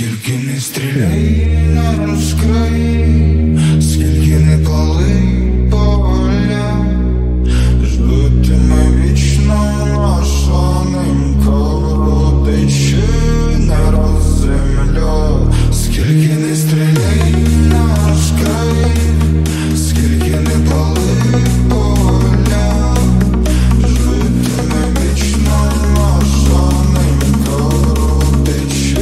Скільки не стріляй, не розкрай, скільки не пали поля, ждутиме вічно наша ненька, родичина земля. Скільки не стріляй, не розкрай, скільки не пали поля, ждутиме вічно наша ненька, родичина.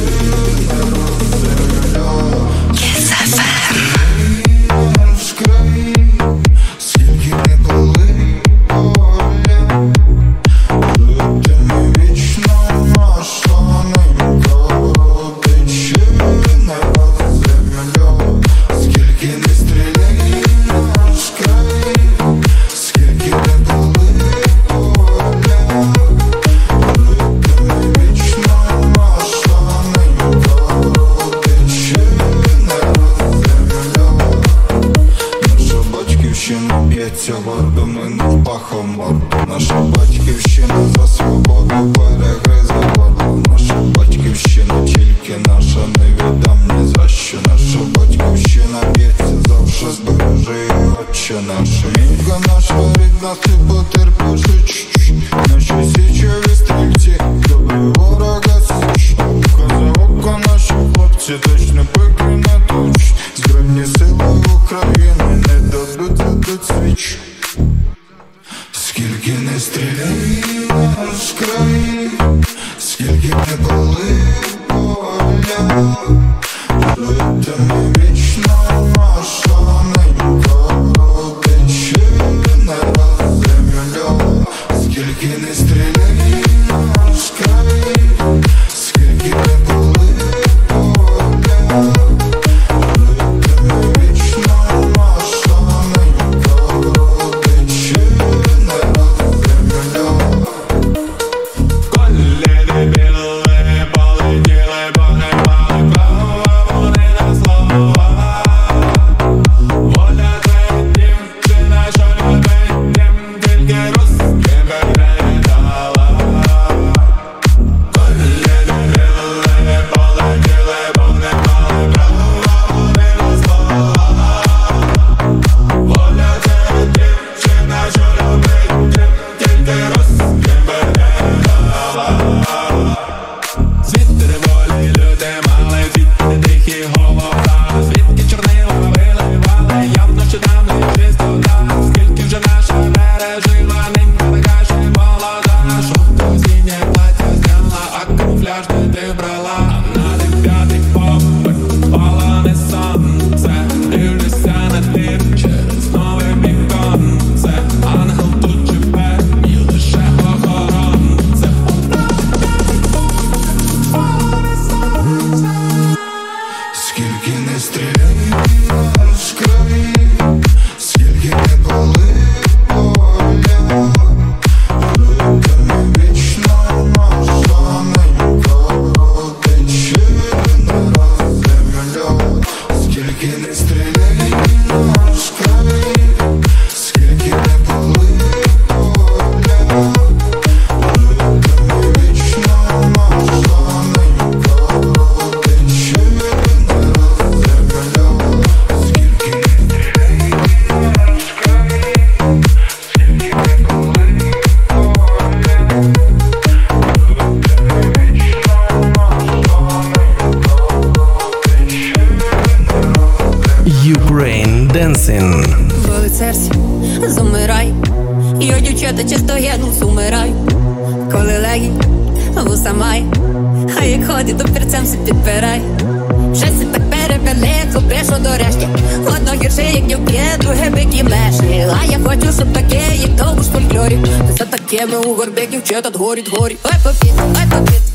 Чет горить, горить. Ой, попід,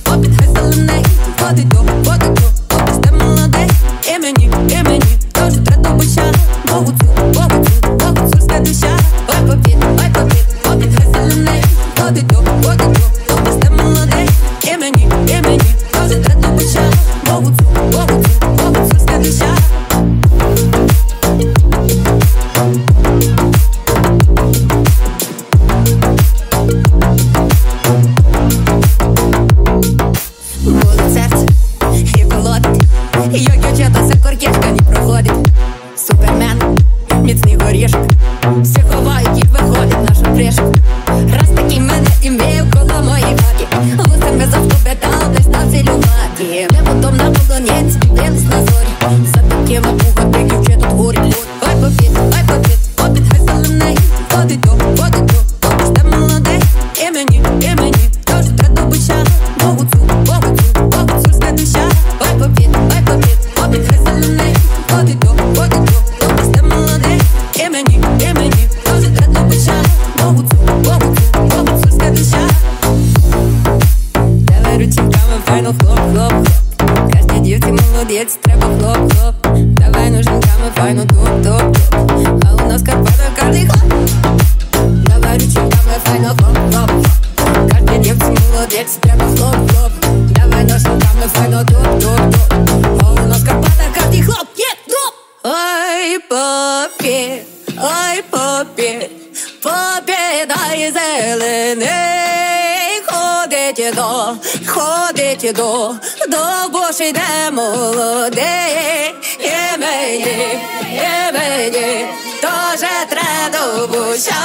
попід, хай зелений. Ходить до, ходить до, попід, де молодий. І мені, дуже треба боча. Богу цю, Богу цю, Богу цю, все душа. Ой, попід, попід, хай зелений. Ходить до, ходить до, попід, де молодий. І мені, дуже треба боча. Богу цю, Богу цю, Богу цю, все душа. Серце, як колотить, Йо-йо, чата сокуркешка не проходить. Супермен, міцний горішок. Все ховають і виходить наша прешка. Раз такий мене ім'я коло моєї хаки. Лусами завкупитав, десь на цілюваки. Ми потом на полонець, дивились на зорі. За такими пугатиків ще тут горять. Ой, попіт, ой, попіт, попіт, хай солений. Ходить до, хоч там молодий. І мені, тож треба душа. Богу цю, Богу цю, Богу цю спедуша. Ой, попіт, ой, попіт, попіт, хай солений. Ходить до, молодець, треба хлоп-хлоп. Давай ну жінками файно топ-топ-топ. А у нас в Карпатах кожний хлоп. Давай ручинками файно хлоп-хлоп. Кожній дівці молодець, треба хлоп-хлоп. Давай ну жінками файно топ-топ-топ. А у нас в Карпатах кожний хлоп. Є топ! Ой, попі, ой, попі, попі, дай зелений. Ходить до Боші йде молодий. І мені тоже треба душа.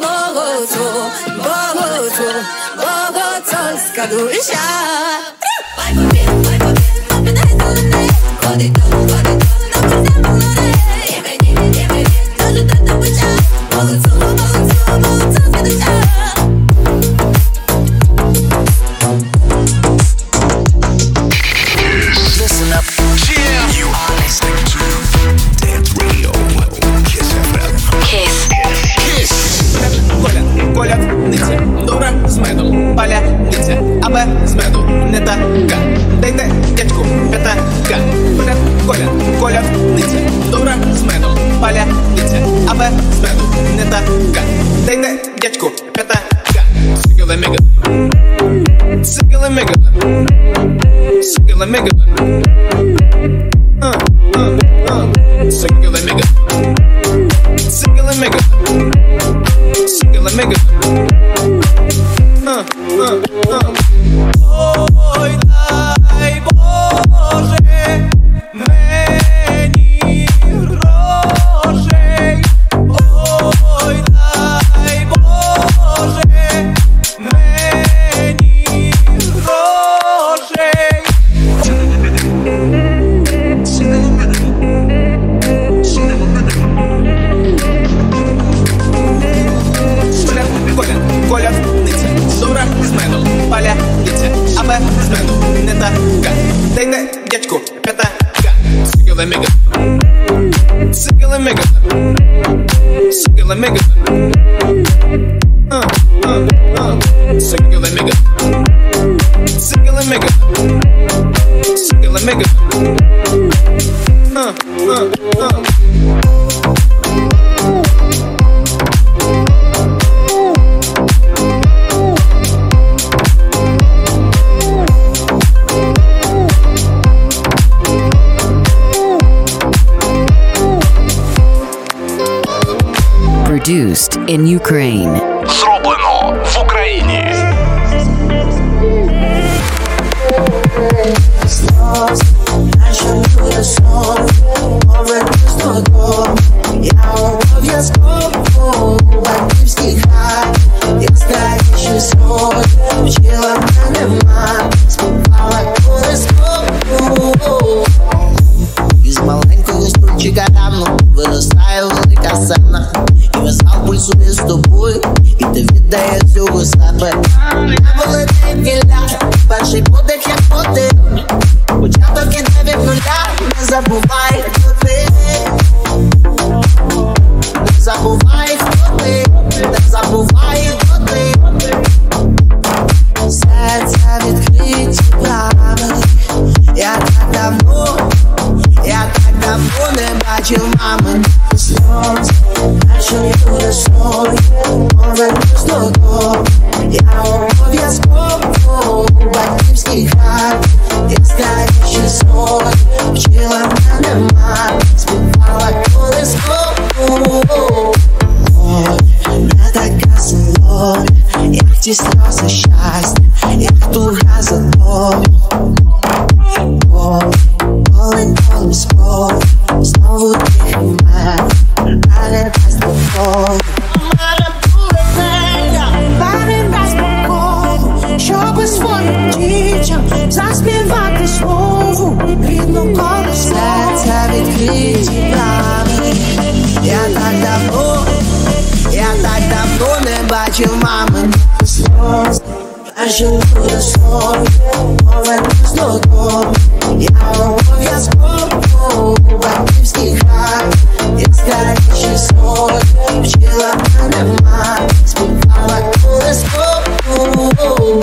Богоцовська душа. Ай, побіг, попинай зелений. Ходить до Боші молодий. І мені тоже треба душа. Богоцовська душа. Produced in Ukraine. Зроблено в Україні. Із маленького струнчика давно виростає велика сцена. Зал пульсує з тобою, і ти віддаєш цього себе. Невеликий гілля, перший подих як потик. Початок іде від нуля, не забувай, хто ти. Не забувай, хто ти, не забувай, хто ти. Серця відкриті плани. Я так давно не бачив мами. Сльоз, що не буде сою, повернусь додому. Я обов'язково у батьківський хай. Яскравіші сої, вчила мене мати, співала колись колу. Я така солода, як ті сльози щастя, як туга за тобою. свою рідну коло серця відкриті брами. Я так давно не бачив мамин сльоз. Я жінкую свою, повернусь додому. Я обов'язково у батьківській хаті. Яскравіші сходи вчила мене мати. Співала колискову.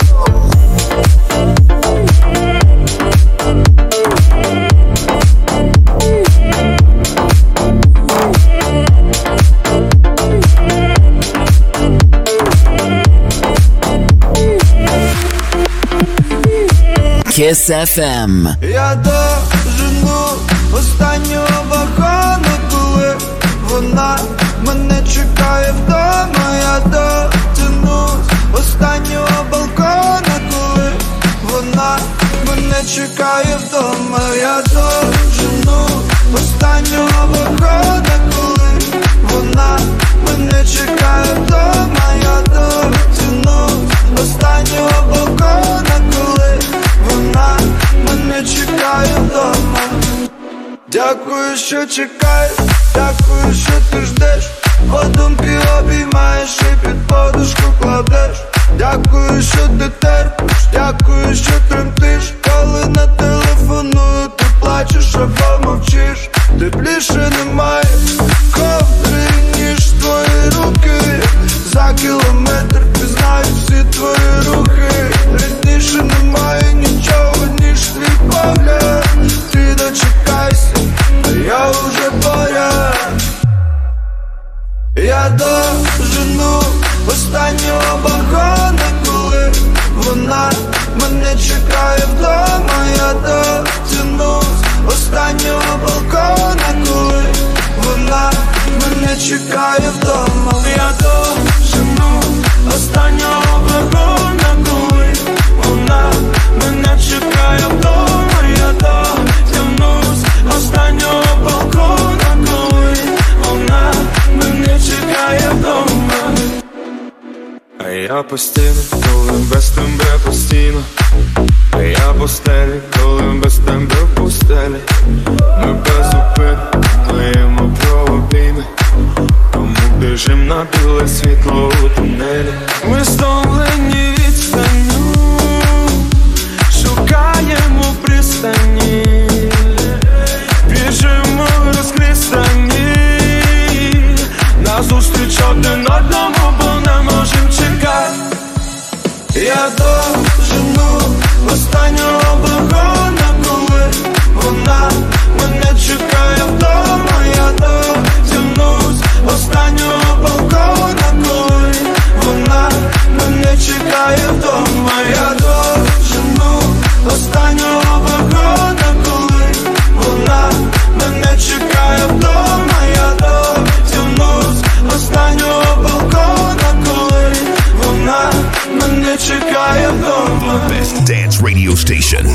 Kiss FM. Я дожену останню вагону, коли вона мене чекає вдома. Я дотяну останнього балкона, коли вона мене чекає вдома. Я дожену останнього вагона, коли вона мене чекає вдома. Я дотяну останнього балкона, коли вона мене чекає вдома. Дякую, що чекаєш, дякую, що ти ждеш. Подумки обіймаєш і під подушку кладеш. Дякую, що ти терпиш, дякую, що тремтиш. Коли не телефоную, ти плачеш або мовчиш. Тепліше немає ковдри, ніж твої руки. За кілометр пізнаю всі твої рухи. Рідніше немає нічого, ніж твій погляд. Ти дочекайся, а я уже поряд. Я дожену останнього вагона, коли вона мене чекає вдома. Я дотяну останнього балкона, коли вона мене чекає вдома. Я дожену останнього вагона, коли вона мене чекає вдома. Я дотянусь останнього балкона, коли вона мене чекає вдома. А я постійно, коли без тебе постійно. А я постелі, коли без тебе в постелі. Ми без зупину клеїмо про обійми. Тому біжим на біле світло у тунелі. Ми стомлені відстанню, шукаємо пристані. Біжимо розкристані назустріч один одному, бо не можем чекати. Я дожену останнього вагона, коли вона мене чекає вдома. Я дотянусь останнього балкона, коли вона мене чекає вдома. Я дожену останнього вагона, коли вона мене чекає вдома. Я дотянусь останнього балкона, коли вона мене чекає вдома. Best dance radio station.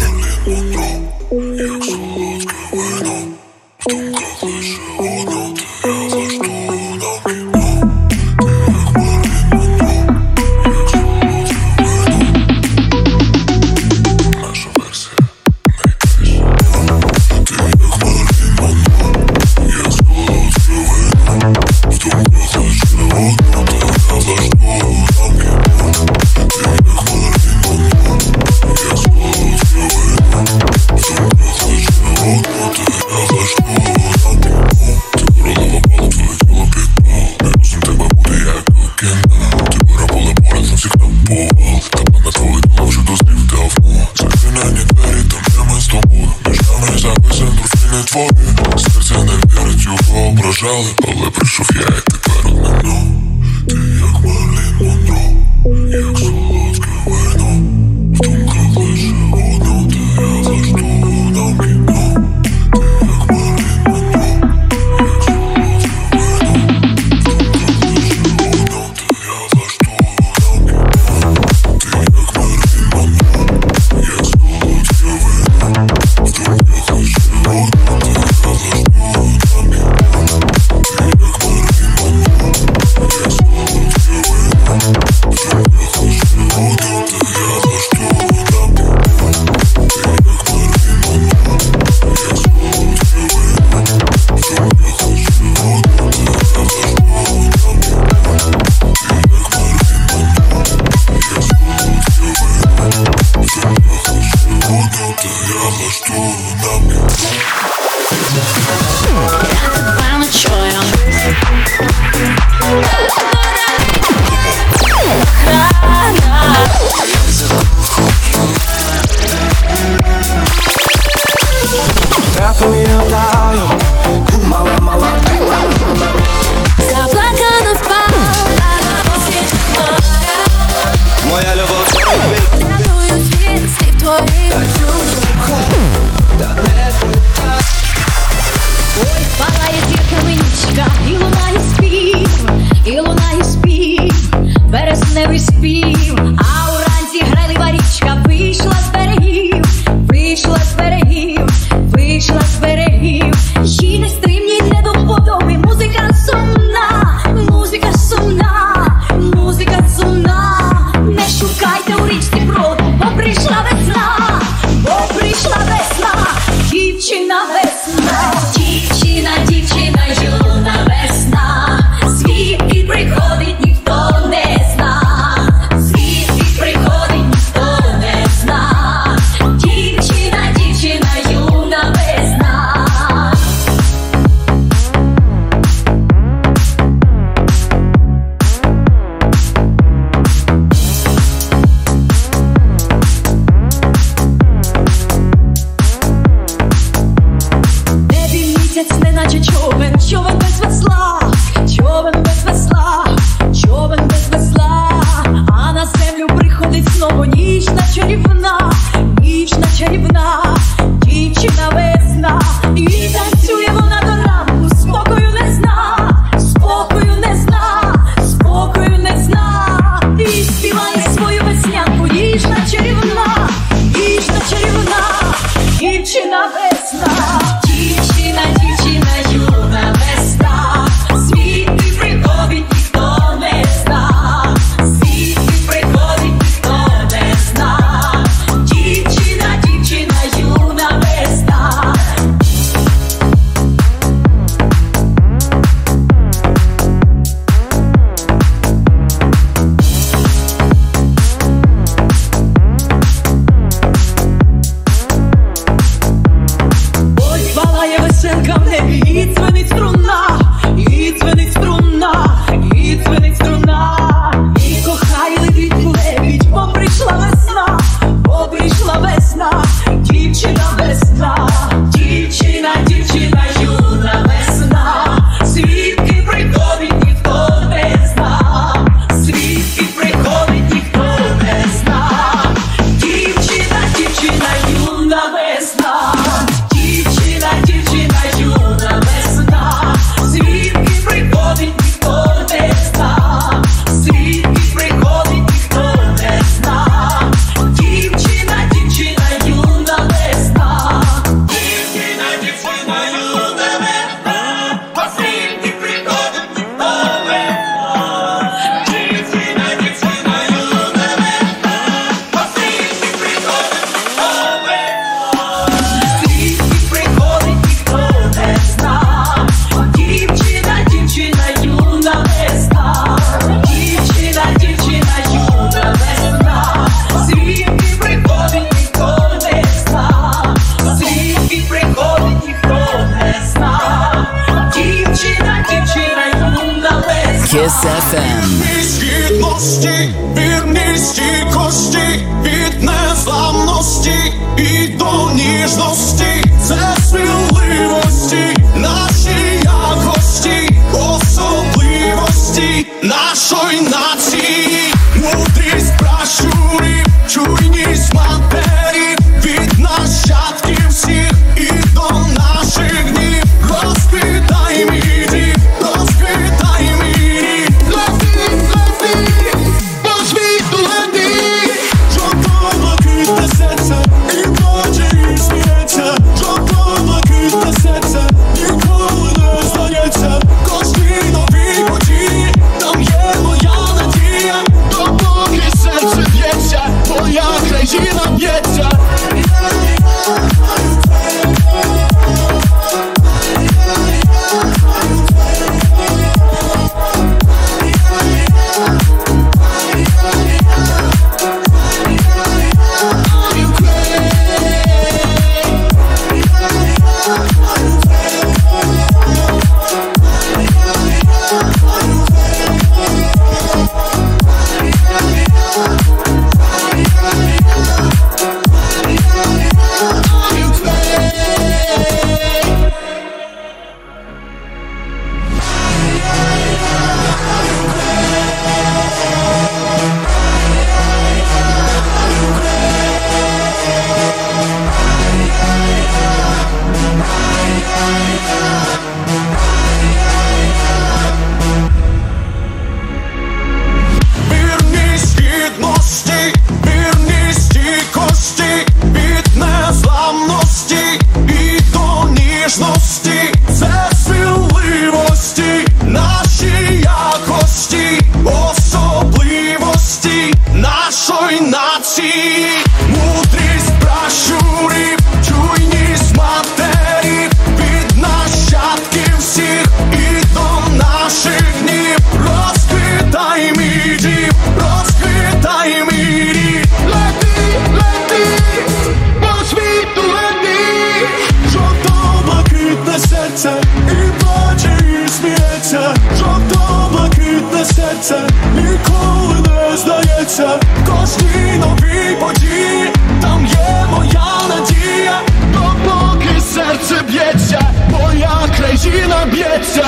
віна б'ється.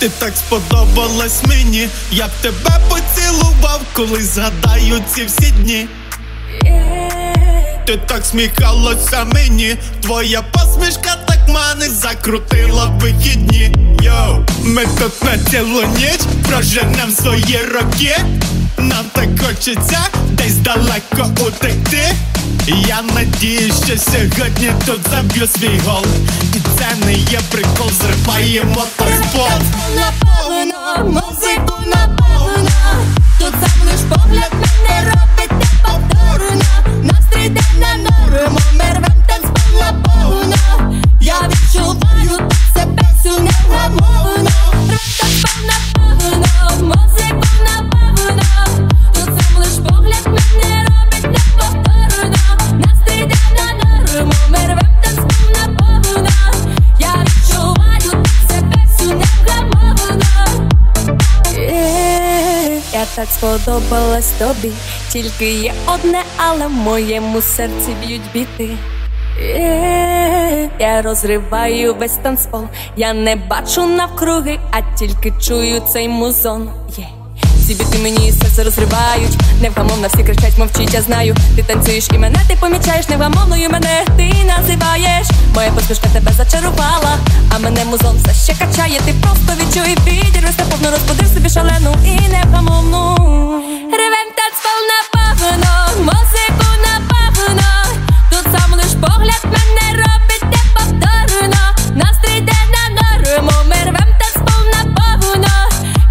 Ти так сподобалась мені, я б тебе поцілував, коли згадаю ці всі дні. Ти так сміхалася мені, твоя посмішка так мене закрутила в вихідні. Йоу, ми тут на цілу ніч проженем свої роки. Нам так хочеться десь далеко утекти. Я надіюсь, що сьогодні тут заб'ю свій гол, і це не є прикол, зриваємо танцпол. Наповно, музику наповно, тут сам лиш погляд мене робить тебе дурно. Настрій йде на норму, ми рвем танцпол наповно. Я відчуваю себе всю невгамовно. Танцпол наповно, музику наповно, тут сам лиш погляд мене робить неповторно. Так сподобалась тобі, тільки є одне, але в моєму серці б'ють біти. Я розриваю весь танцпол, я не бачу навкруги, а тільки чую цей музон. Ці біти мені серце розривають, невгамовно всі кричать, мовчіть, я знаю. Ти танцюєш і мене, ти помічаєш, невгамовною мене ти називаєш. Моя посмішка тебе зачарувала, а мене музон все ще качає. Ти просто відчуй підірвись наповну, розбудив собі шалену і невгамовну. Ревем танцпол напевно, музику напевно, тут сам лиш погляд мене робить неповторно. Настрій йде на норму, ми рвем танцпол напевно.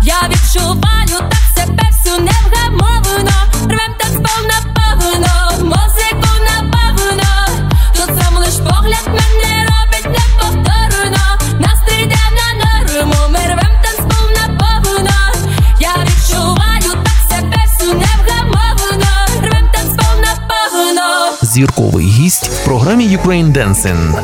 Я відчуваю так себе всю невгамовно. Рвем танцпол напевно, музику напевно, тут сам лиш погляд мене робить неповторно. Настрій йде на норму, ми рвем танцпол напевно. Я відчуваю так себе всю невгамовно. Рвем танцпол напевно. Зірковий гість в програмі Ukraine Dancing.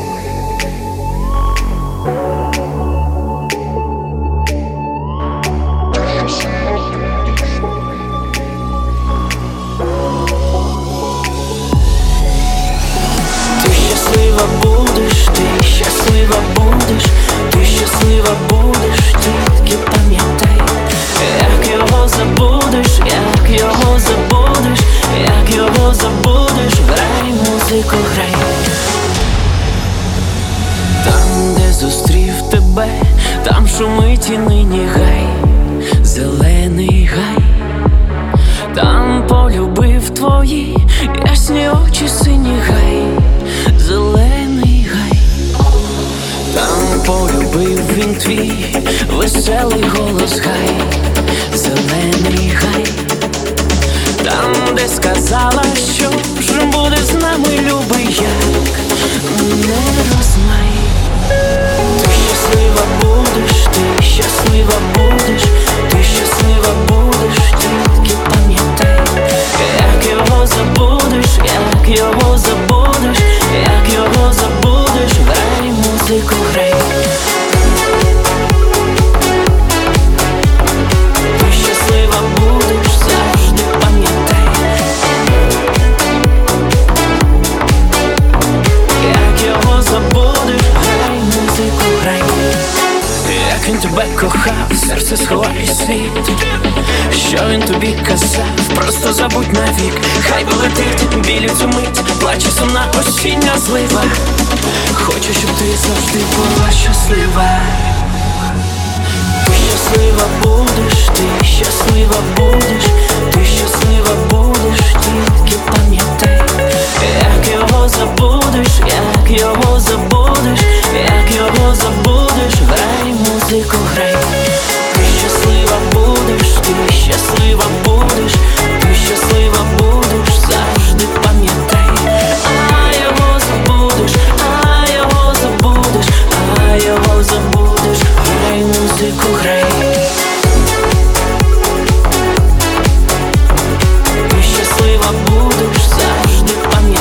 Ты счастлива будешь, тільки пам'ятай, як його забудеш, грай, музику грай. Там, де зустрів тебе, там шумить і нині гай, зелений гай. Там полюбив твої ясні очі, сині гай, зелений. Там полюбив він твій веселий голос, хай, зелений хай. Там, де сказала, що ж буде з нами, любий, як не розмай. Ти щаслива будеш, ти щаслива будеш, ти щаслива будеш, тільки пам'ятай, як його забудеш, грай музику, грай. Ти щаслива будеш, завжди пам'ятай, як його серце сховає світ, що він тобі казав, просто забудь навік. Хай полетить біль у цю мить, плаче сумна осіння злива. Хочу, щоб ти завжди була щаслива. Ти щаслива будеш, ти щаслива будеш, ти щаслива будеш, тільки пам'ятай. Як його забудеш, грай, музику грай. Ти щаслива будеш, ти щаслива будеш, завжди пам'ятай. А його забудеш, грай, музику грай. Ти щаслива будеш, завжди пам'ятай.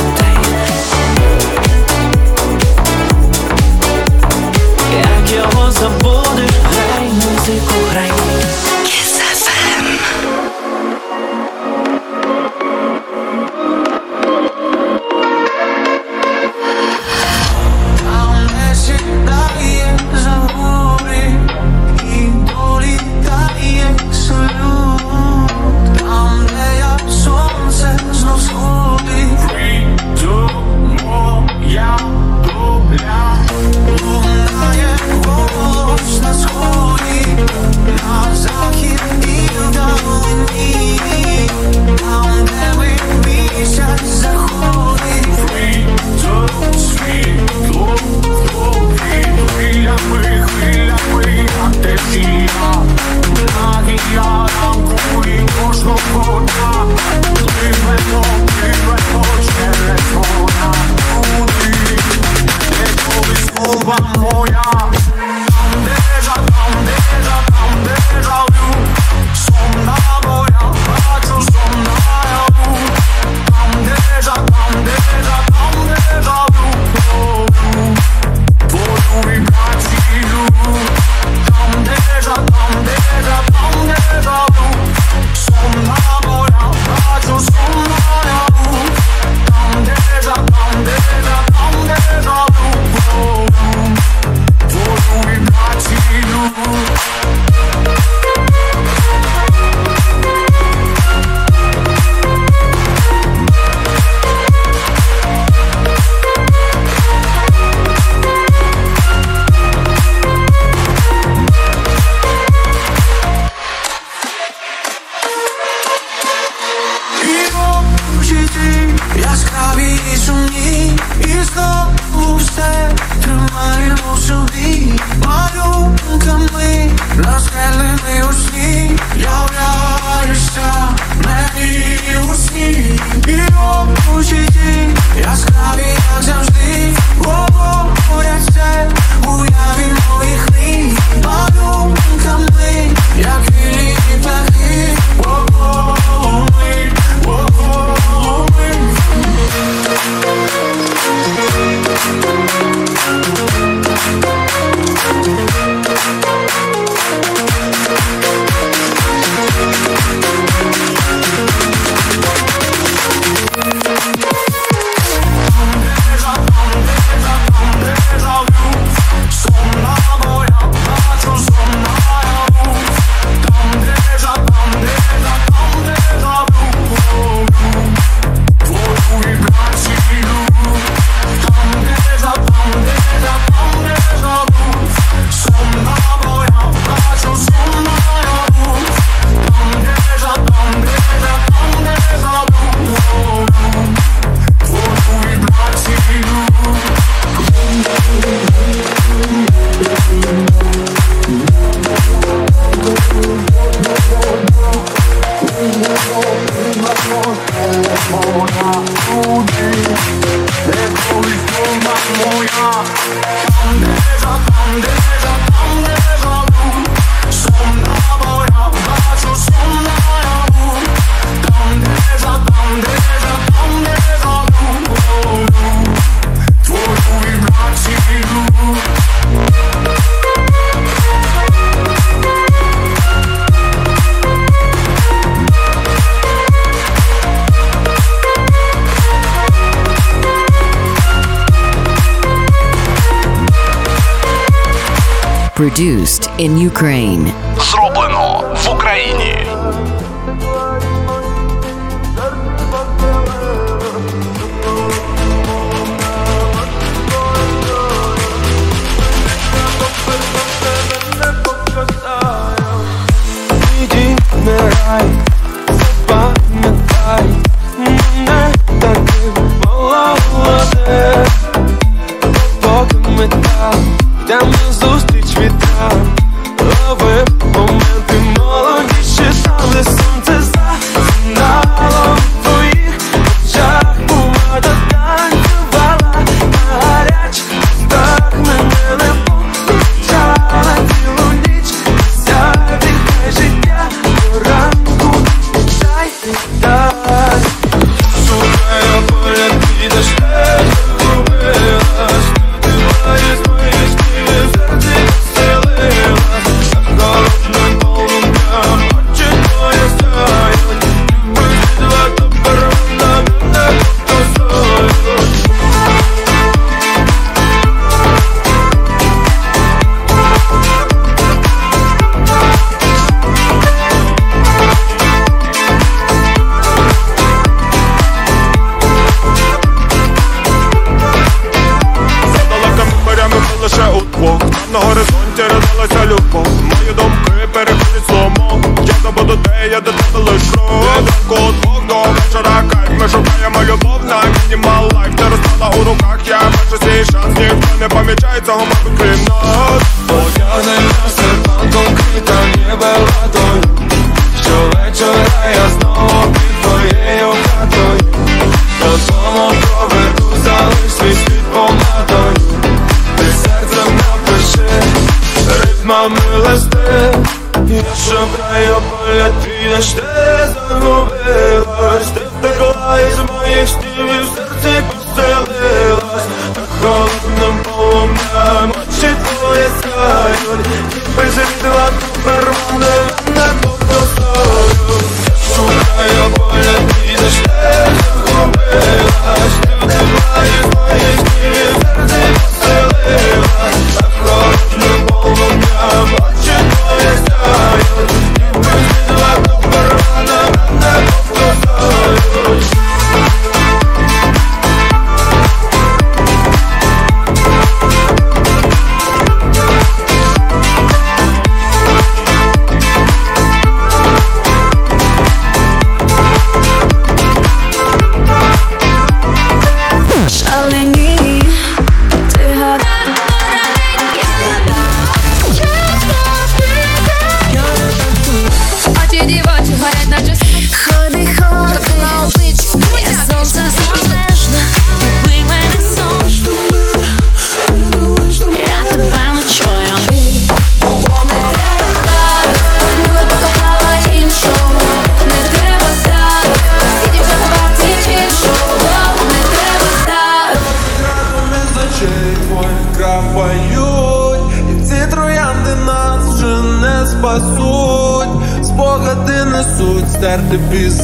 Produced in Ukraine. Зроблено в Україні.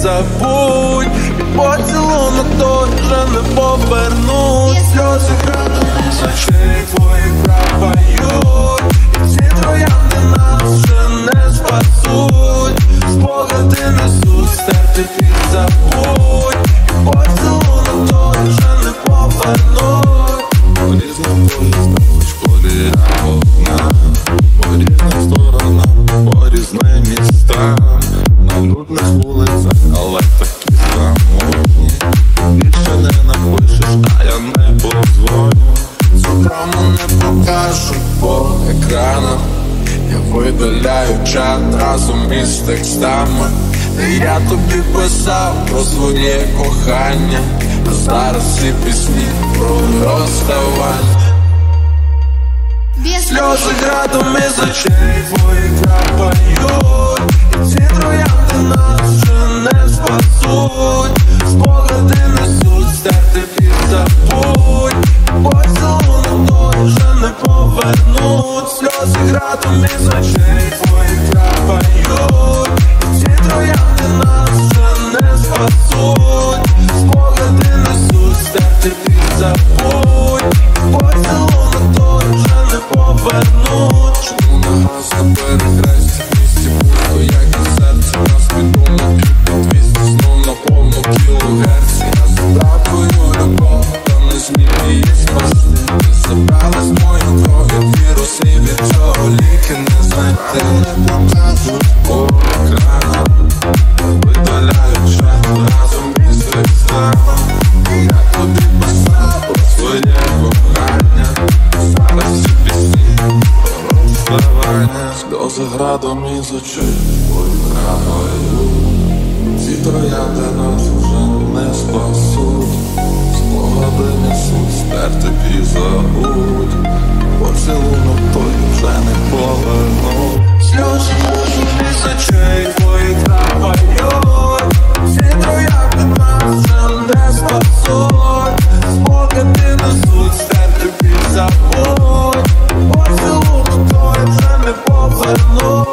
Забудь, поцілунок той вже не повернуть. Градом із очей, будь радою. Ці троянди нас вже не спасуть. Спогади несуть, стерти і забудь. Поцілунок той вже не повернув. Сльози лужуть із очей, твоїх радою. Ці троянди нас вже не спасуть. Спогади несуть, стерти і забудь. Поцілунок той вже не повернув.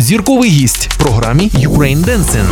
Зірковий гість в програмі Ukraine Dancing.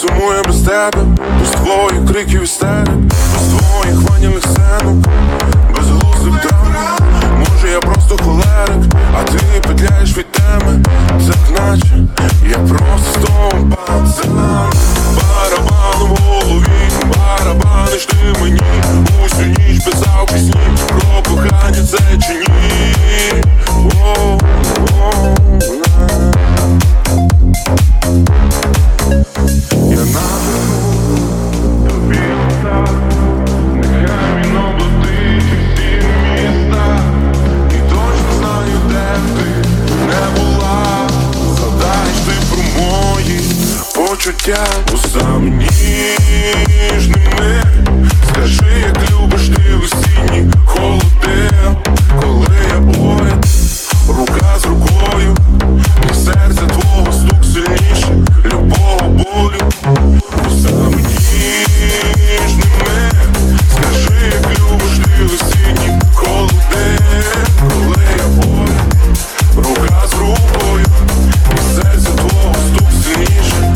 Сумує без тебе, без твоїх криків і стелек, без твоїх ваняних сценок, без глузих драм. Може я просто холерик, а ти петляєш від теми. Так наче я просто пацан. Барабан у голові, барабаниш ти мені. Усю ніч писав пісні про кохання це чи ні. Усам ніжними, скажи, як любиш ти осінні холоди, коли я поряд, рука з рукою, і серце твого стук сильніше любого болю. Усам ніжними, скажи, як любиш ти осінні холоди, коли я поряд, рука з рукою, і серце твого стук сильніше.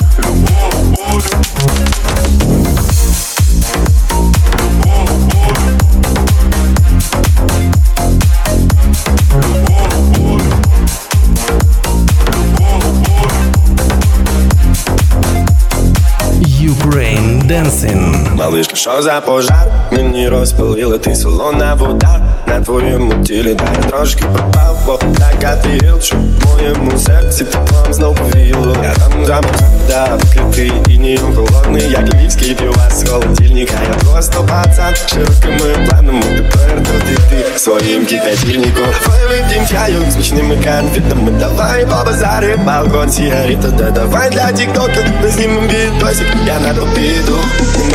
Ukraine Dancing. Малишка, що за пожар? Мені розпалила ти солона вода. На твоєму тілі дай трошки пропав, бо така ти гілчу в моєму серці теплом знов повіло. Я там замовда вкритий і нієм холодний, як львівський півас з холодильника. Я просто пацан, широкими планами тепер трудити своїм кипятильником. Виведім чаю звичними конфетами, давай побазари, балкон, сигарета, да давай для тіктока, ми знімем відосик. Я на то піду,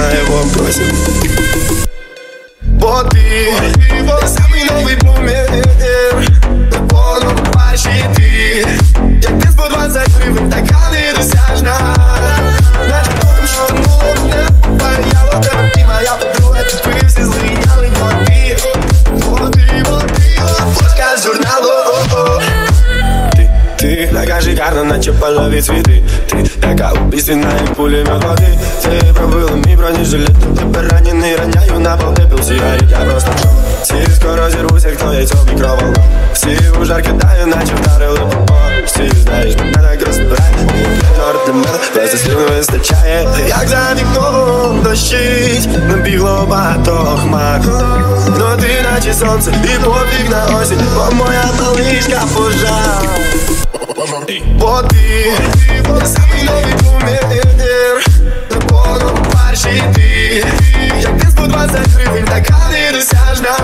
на його просим. Бо ти бо самий новий бумер. Воно бачить ти, як ти з по 20 гривень, така недосяжна. Наче потім, що одного не попаяло, та ти моя подруга, тут ви всі злиняли. Бо ти, фотка з журналу. Ти така шикарна, наче пальові цвіти. Ти така обіцяна, як пулемет води. Ти пробила мій бронежилет, тепер ранений, роняю на пол пепел сигарет. Я просто в шоці. Всі скоро зірвуся, хто яйцо в мікроволнах. Всі у жар кидаю, наче вдарили по. Всі знаєш, мене так розбирає. Чорти мер, везе слів не вистачає, як за вікном дощить. Набігло багато хмар, но ти наче сонце, і побіг на осінь, бо моя малишка пожар. Бо ти, самий новий кумир, наповно перший ти, як ти 120 гривень, така недосяжна.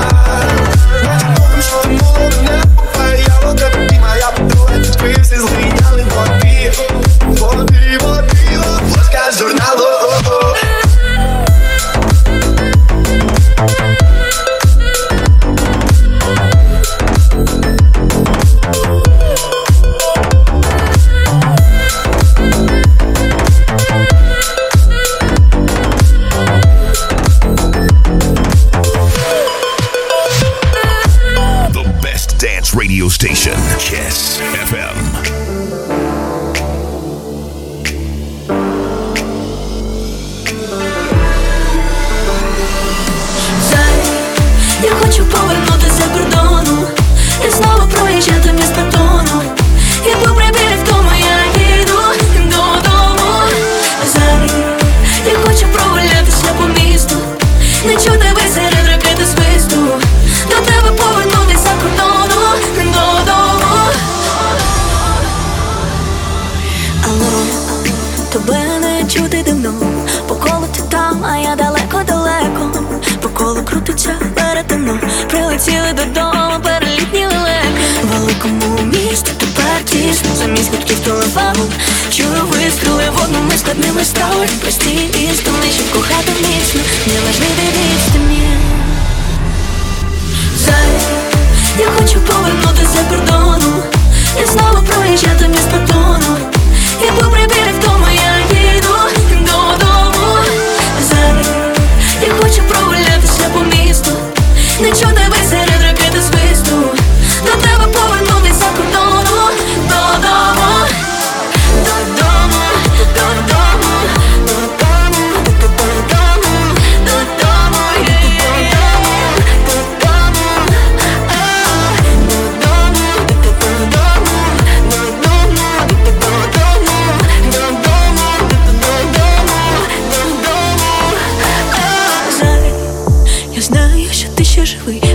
Station Kiss FM. Я хочу повернутися кордону і знову проїжджати міст бетону. Я попри біль вдома, я їду додому. Зараз я хочу прогулятися по місту, не чути висеред ракети свисту. До тебе повернутися кордону. Тебе не чути дивно, по колу ти там, а я далеко-далеко. По колу крутиться перетино, прилетіли додому, перелітніли лелеки. Великому місту тепер тісно, замість гудків телефону чую вистріли водними складними стали. Прості істини, щоб кохати міцно, не важливі відстані. Зараз я хочу повернутися за кордону і знову проїжджати міст бетону. Я попри біль вдома, я їду додому. Зараз я хочу прогулятися по місту, не чути висеред ракети свисту. До тебе повернутися кордону, додому. Додому, додому, додому, додому, додому, додому, додому, додому, додому.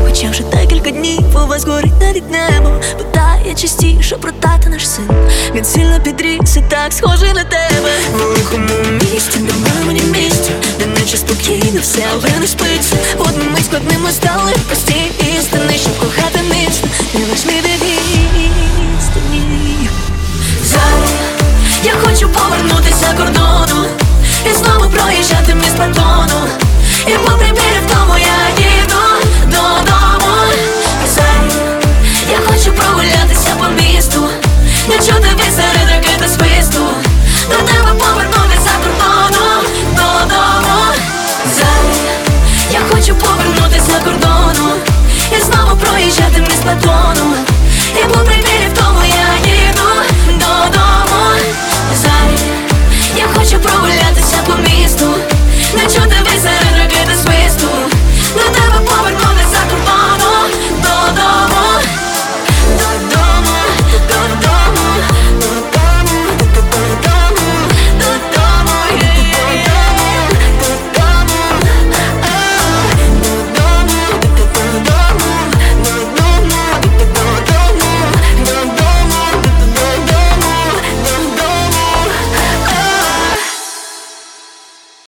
Хоча вже декілька днів у вас горить навіть небо, питає частіше про тата наш син. Він сильно підріс і так схожий на тебе. В великому місті, на мамині місті, де наче спокійно все, але не спиться. Одними складними стали прості істини, щоб кохати міцно, не важливі відстані. Зараз я хочу повернутися кордону і знову проїжджати міст бетону. І попри